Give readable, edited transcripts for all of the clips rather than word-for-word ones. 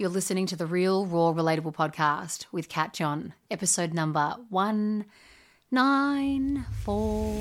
You're listening to The Real Raw Relatable Podcast with Kat John, episode number 194.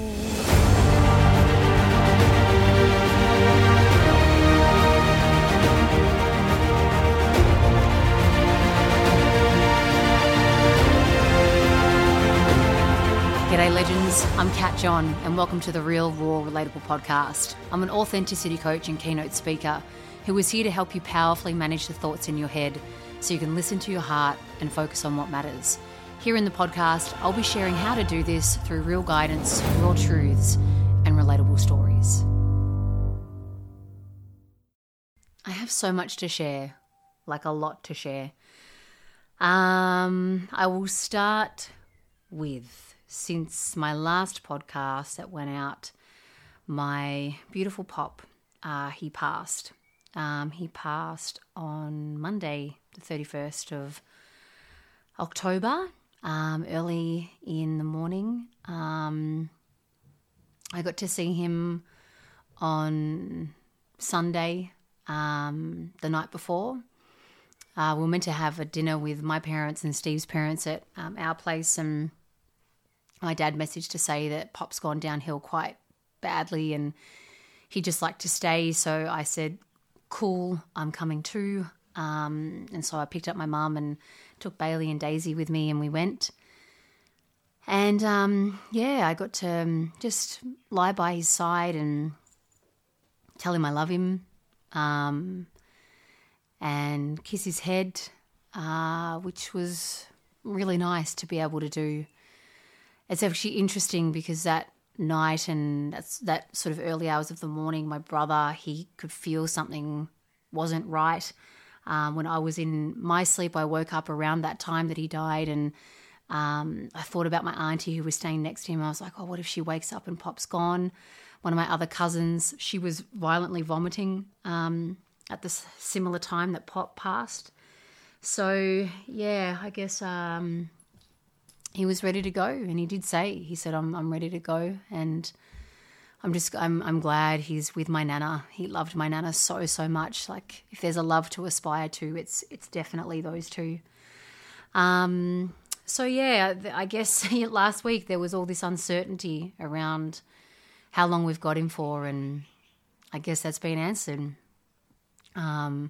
G'day legends, I'm Kat John and welcome to the Real Raw Relatable Podcast. I'm an authenticity coach and keynote speaker who is here to help you powerfully manage the thoughts in your head so you can listen to your heart and focus on what matters. Here in the podcast, I'll be sharing how to do this through real guidance, raw truths and relatable stories. I have so much to share, like a lot to share. I will start with, since my last podcast that went out, my beautiful pop, he passed. He passed on Monday, the 31st of October, early in the morning. I got to see him on Sunday, the night before. We were meant to have a dinner with my parents and Steve's parents at our place, and my dad messaged to say that Pop's gone downhill quite badly and he'd just like to stay. So I said, cool, I'm coming too. And so I picked up my mum and took Bailey and Daisy with me and we went. And, I got to just lie by his side and tell him I love him, and kiss his head, which was really nice to be able to do. It's actually interesting because that night and that sort of early hours of the morning, my brother, he could feel something wasn't right. When I was in my sleep, I woke up around that time that he died, and I thought about my auntie who was staying next to him. I was like, oh, what if she wakes up and Pop's gone? One of my other cousins, she was violently vomiting at the similar time that Pop passed. So, yeah, I guess... he was ready to go, and he did say, he said, I'm ready to go, and I'm glad he's with my nana. He loved my nana so, so much. Like, if there's a love to aspire to, it's definitely those two. So yeah, I guess last week there was all this uncertainty around how long we've got him for, and I guess that's been answered. So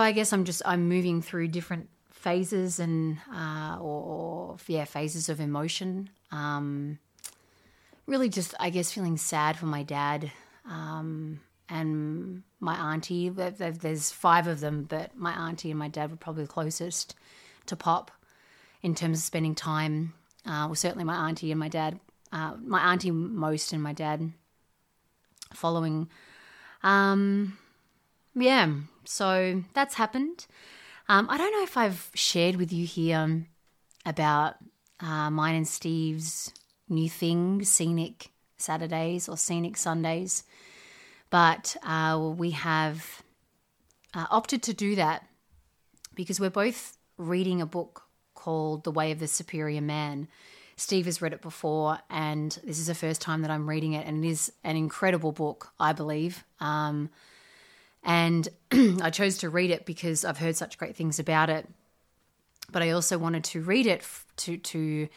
I guess I'm moving through different phases and phases of emotion. Really just, I guess, feeling sad for my dad and my auntie. There's five of them, but my auntie and my dad were probably closest to Pop in terms of spending time. Well, certainly my auntie and my dad, my auntie most and my dad following. So that's happened. I don't know if I've shared with you here about mine and Steve's new thing, Scenic Saturdays or Scenic Sundays, but we have opted to do that because we're both reading a book called The Way of the Superior Man. Steve has read it before, and this is the first time that I'm reading it, and it is an incredible book, I believe. And I chose to read it because I've heard such great things about it. But I also wanted to read it to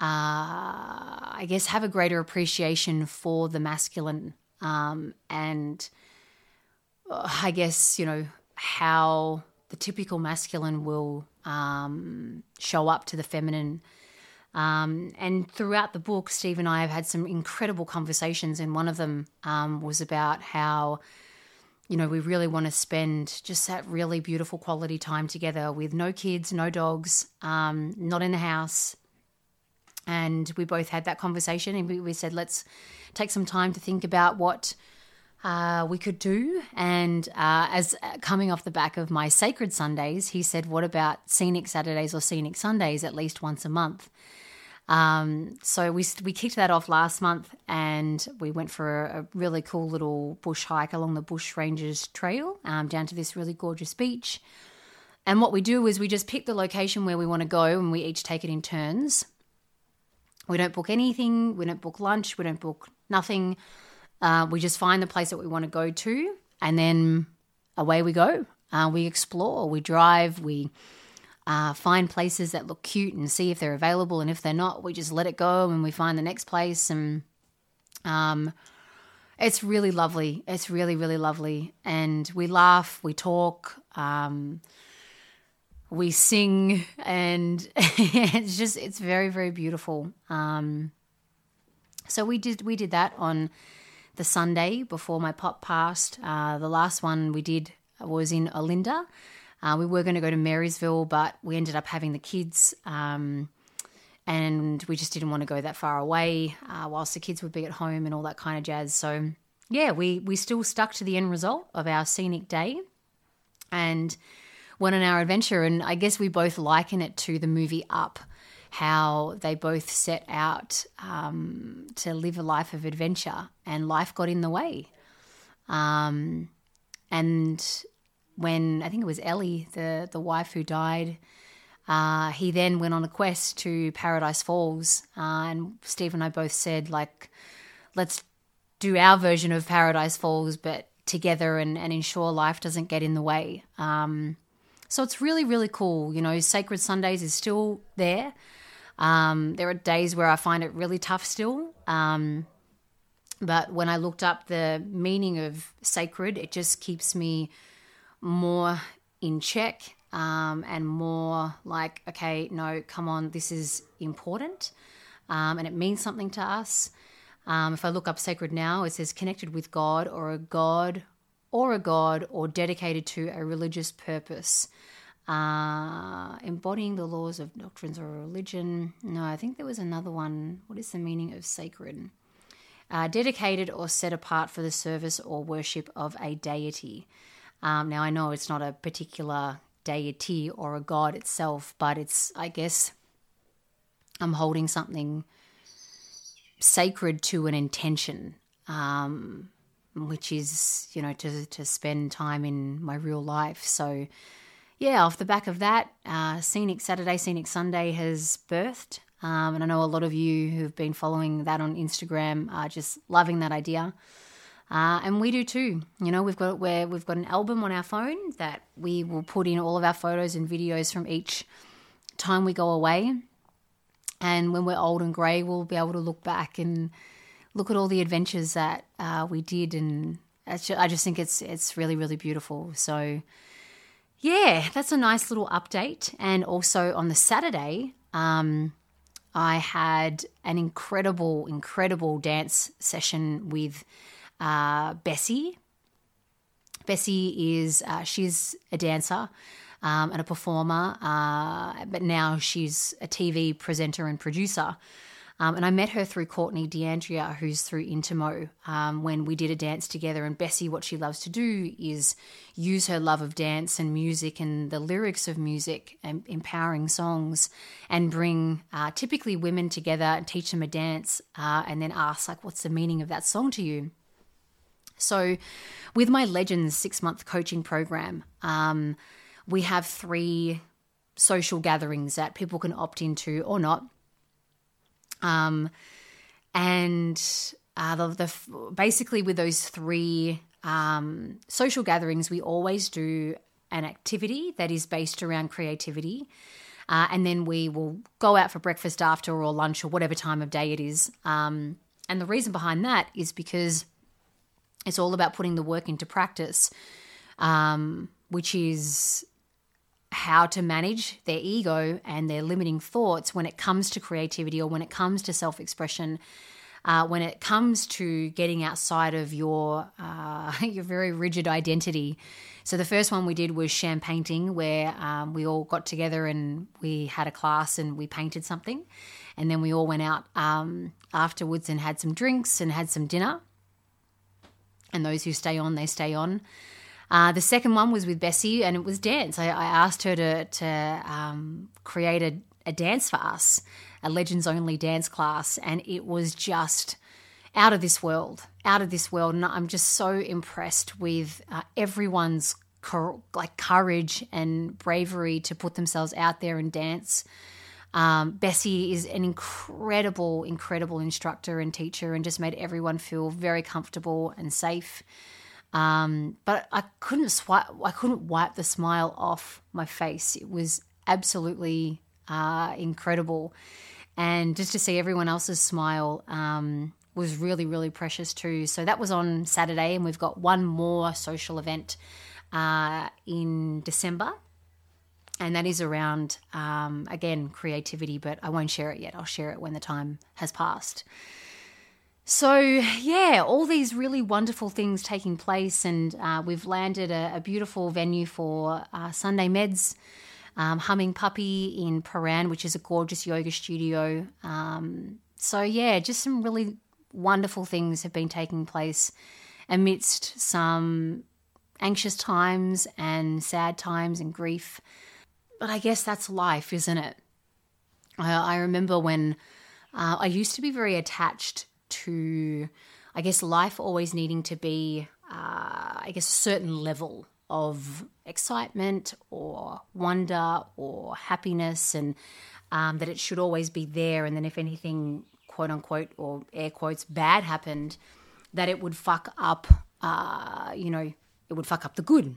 have a greater appreciation for the masculine how the typical masculine will show up to the feminine. And throughout the book, Steve and I have had some incredible conversations, and one of them was about how, you know, we really want to spend just that really beautiful quality time together with no kids, no dogs, not in the house. And we both had that conversation, and we said, let's take some time to think about what we could do. And as coming off the back of my sacred Sundays, he said, what about Scenic Saturdays or Scenic Sundays at least once a month? So we kicked that off last month, and we went for a really cool little bush hike along the Bush Rangers Trail down to this really gorgeous beach. And what we do is we just pick the location where we want to go, and we each take it in turns. We don't book anything. We don't book lunch. We don't book nothing. We just find the place that we want to go to, and then away we go. We explore, we drive, we find places that look cute and see if they're available, and if they're not, we just let it go and we find the next place. And it's really lovely. It's really, really lovely. And we laugh, we talk, we sing, and it's just, it's very, very beautiful. So we did that on the Sunday before my pop passed. The last one we did was in Olinda. We were going to go to Marysville, but we ended up having the kids, and we just didn't want to go that far away whilst the kids would be at home and all that kind of jazz. So, yeah, we still stuck to the end result of our scenic day and went on our adventure. And I guess we both liken it to the movie Up, how they both set out to live a life of adventure and life got in the way. And when I think it was Ellie, the wife who died, he then went on a quest to Paradise Falls. And Steve and I both said, like, let's do our version of Paradise Falls, but together, and ensure life doesn't get in the way. So it's really, really cool. You know, Sacred Sundays is still there. There are days where I find it really tough still. But when I looked up the meaning of sacred, it just keeps me more in check, and more like, okay, no, come on, this is important, and it means something to us. If I look up sacred now, it says connected with God, or a God or dedicated to a religious purpose, embodying the laws of doctrines or religion. No, I think there was another one. What is the meaning of sacred? Dedicated or set apart for the service or worship of a deity. Now, I know it's not a particular deity or a god itself, but it's, I guess, I'm holding something sacred to an intention, which is, you know, to spend time in my real life. So, yeah, off the back of that, Scenic Saturday, Scenic Sunday has birthed. And I know a lot of you who've been following that on Instagram are just loving that idea. And we do too. You know, we've got an album on our phone that we will put in all of our photos and videos from each time we go away. And when we're old and grey, we'll be able to look back and look at all the adventures that we did. And I just think it's really, really beautiful. So, yeah, that's a nice little update. And also on the Saturday, I had an incredible, incredible dance session with Bessie. Bessie is she's a dancer and a performer, but now she's a TV presenter and producer. And I met her through Courtney DeAndrea, who's through Intimo, when we did a dance together. And Bessie, what she loves to do is use her love of dance and music and the lyrics of music and empowering songs, and bring typically women together and teach them a dance, and then ask, like, what's the meaning of that song to you? So with my Legends 6-month coaching program, we have 3 social gatherings that people can opt into or not. Basically with those 3 social gatherings, we always do an activity that is based around creativity, and then we will go out for breakfast after, or lunch, or whatever time of day it is. And the reason behind that is because it's all about putting the work into practice, which is how to manage their ego and their limiting thoughts when it comes to creativity, or when it comes to self-expression, when it comes to getting outside of your very rigid identity. So the first one we did was champainting, where we all got together and we had a class and we painted something, and then we all went out afterwards and had some drinks and had some dinner. And those who stay on, they stay on. The second one was with Bessie, and it was dance. I asked her to create a dance for us, a Legends-only dance class, and it was just out of this world. And I'm just so impressed with everyone's courage and bravery to put themselves out there and dance. Bessie is an incredible, incredible instructor and teacher, and just made everyone feel very comfortable and safe. But I couldn't wipe the smile off my face. It was absolutely incredible. And just to see everyone else's smile was really, really precious too. So that was on Saturday, and we've got one more social event in December, and that is around, again, creativity, but I won't share it yet. I'll share it when the time has passed. So, yeah, all these really wonderful things taking place, and we've landed a beautiful venue for Sunday Meds, Humming Puppy in Paran, which is a gorgeous yoga studio. So, yeah, just some really wonderful things have been taking place amidst some anxious times and sad times and grief. But I guess that's life, isn't it? I remember when I used to be very attached to, I guess, life always needing to be, I guess, a certain level of excitement or wonder or happiness, and that it should always be there. And then if anything, quote unquote, or air quotes, bad happened, that it would fuck up, it would fuck up the good.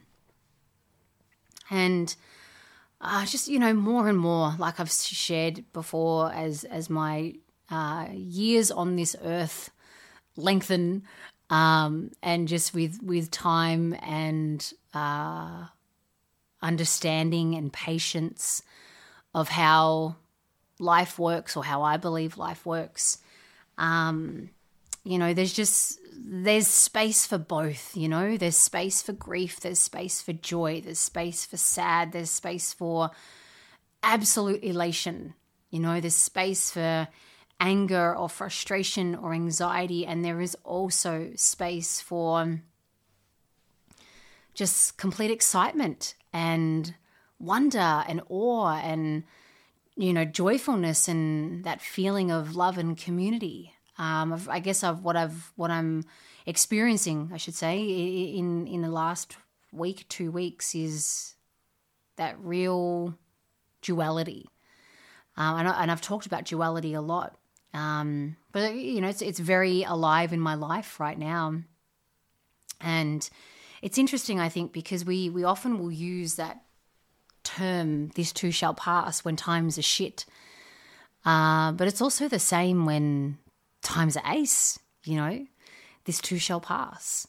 And just, more and more, like I've shared before, as my years on this earth lengthen, and just with time and understanding and patience of how life works, or how I believe life works, there's space for both, there's space for grief, there's space for joy, there's space for sad, there's space for absolute elation, there's space for anger or frustration or anxiety, and there is also space for just complete excitement and wonder and awe and, joyfulness and that feeling of love and community. I guess what I'm experiencing, I should say, in the last week, 2 weeks, is that real duality. And I've talked about duality a lot, but it's very alive in my life right now. And it's interesting, I think, because we often will use that term, "this too shall pass," when times are shit. But it's also the same when times are ace, "this too shall pass."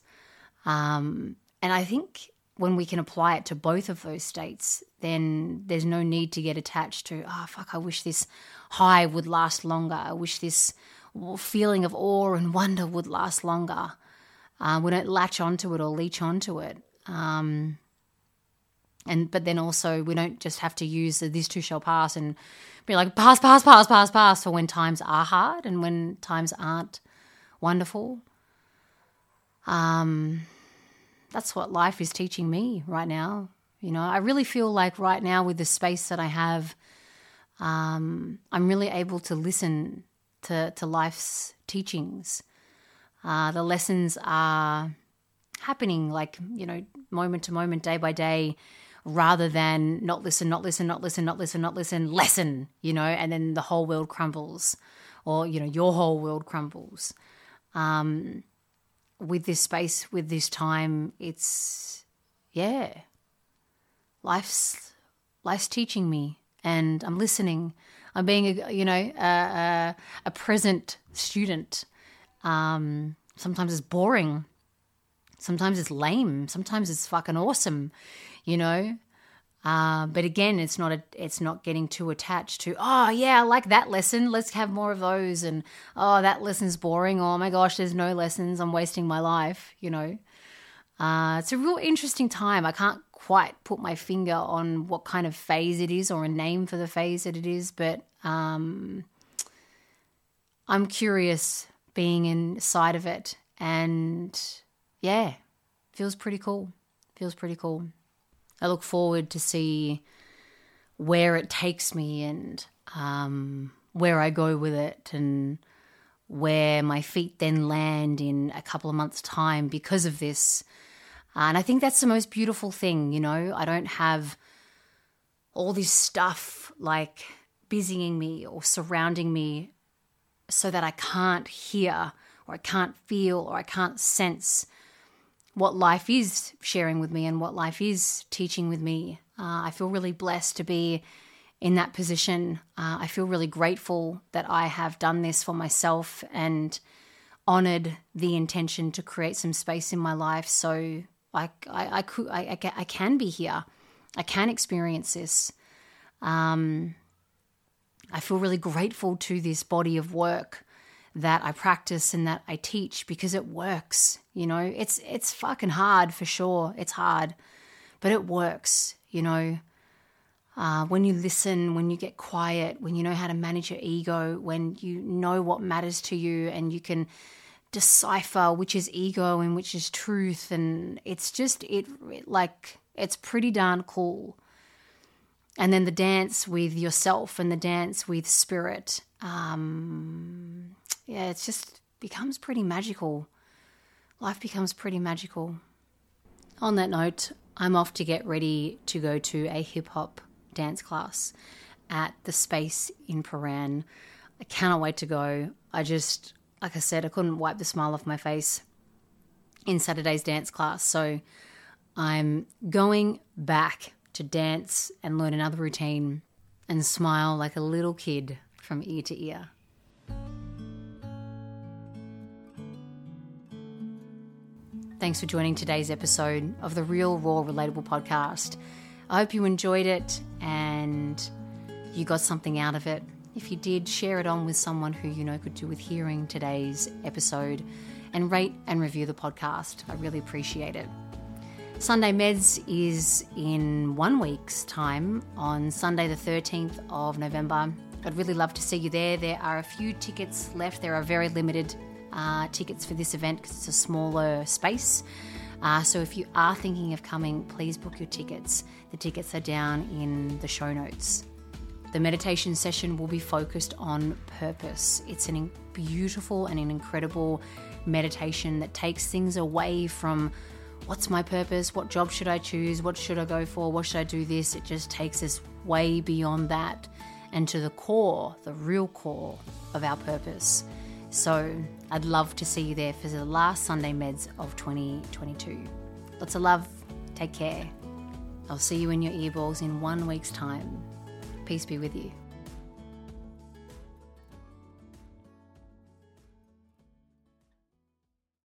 And I think when we can apply it to both of those states, then there's no need to get attached to, I wish this high would last longer. I wish this feeling of awe and wonder would last longer. We don't latch onto it or leech onto it. But then also we don't just have to use the "this too shall pass" and be like pass for when times are hard and when times aren't wonderful. That's what life is teaching me right now. I really feel like right now, with the space that I have, I'm really able to listen to life's teachings. The lessons are happening, like, moment to moment, day by day, rather than not listen, and then the whole world crumbles, or, your whole world crumbles. With this space, with this time, it's, yeah, life's teaching me, and I'm listening. I'm being, a present student. Sometimes it's boring. Sometimes it's lame. Sometimes it's fucking awesome, But again, it's not getting too attached to, I like that lesson, let's have more of those, and that lesson's boring. Oh my gosh, there's no lessons, I'm wasting my life, It's a real interesting time. I can't quite put my finger on what kind of phase it is, or a name for the phase that it is, but I'm curious being inside of it, and yeah, feels pretty cool. I look forward to see where it takes me, and where I go with it, and where my feet then land in a couple of months' time because of this. And I think that's the most beautiful thing, I don't have all this stuff like busying me or surrounding me so that I can't hear, or I can't feel, or I can't sense what life is sharing with me and what life is teaching with me. I feel really blessed to be in that position. I feel really grateful that I have done this for myself and honoured the intention to create some space in my life so I can be here. I can experience this. I feel really grateful to this body of work that I practice and that I teach because it works. You know, it's fucking hard for sure. It's hard, but it works. You know, when you listen, when you get quiet, when you know how to manage your ego, when you know what matters to you and you can decipher which is ego and which is truth. And it's just, it's pretty darn cool. And then the dance with yourself and the dance with spirit, yeah, it just becomes pretty magical. Life becomes pretty magical. On that note, I'm off to get ready to go to a hip-hop dance class at The Space in Paran. I cannot wait to go. I just, like I said, I couldn't wipe the smile off my face in Saturday's dance class. So I'm going back to dance and learn another routine and smile like a little kid from ear to ear. Thanks for joining today's episode of the Real Raw Relatable Podcast. I hope you enjoyed it and you got something out of it. If you did, share it on with someone who you know could do with hearing today's episode, and rate and review the podcast. I really appreciate it. Sunday Meds is in 1 week's time on Sunday the 13th of November. I'd really love to see you there. There are a few tickets left. There are very limited tickets for this event because it's a smaller space. So if you are thinking of coming, please book your tickets. The tickets are down in the show notes. The meditation session will be focused on purpose. It's a beautiful and an incredible meditation that takes things away from what's my purpose, what job should I choose, what should I go for, what should I do this. It just takes us way beyond that and to the core, the real core of our purpose. So I'd love to see you there for the last Sunday Meds of 2022. Lots of love. Take care. I'll see you in your earballs in 1 week's time. Peace be with you.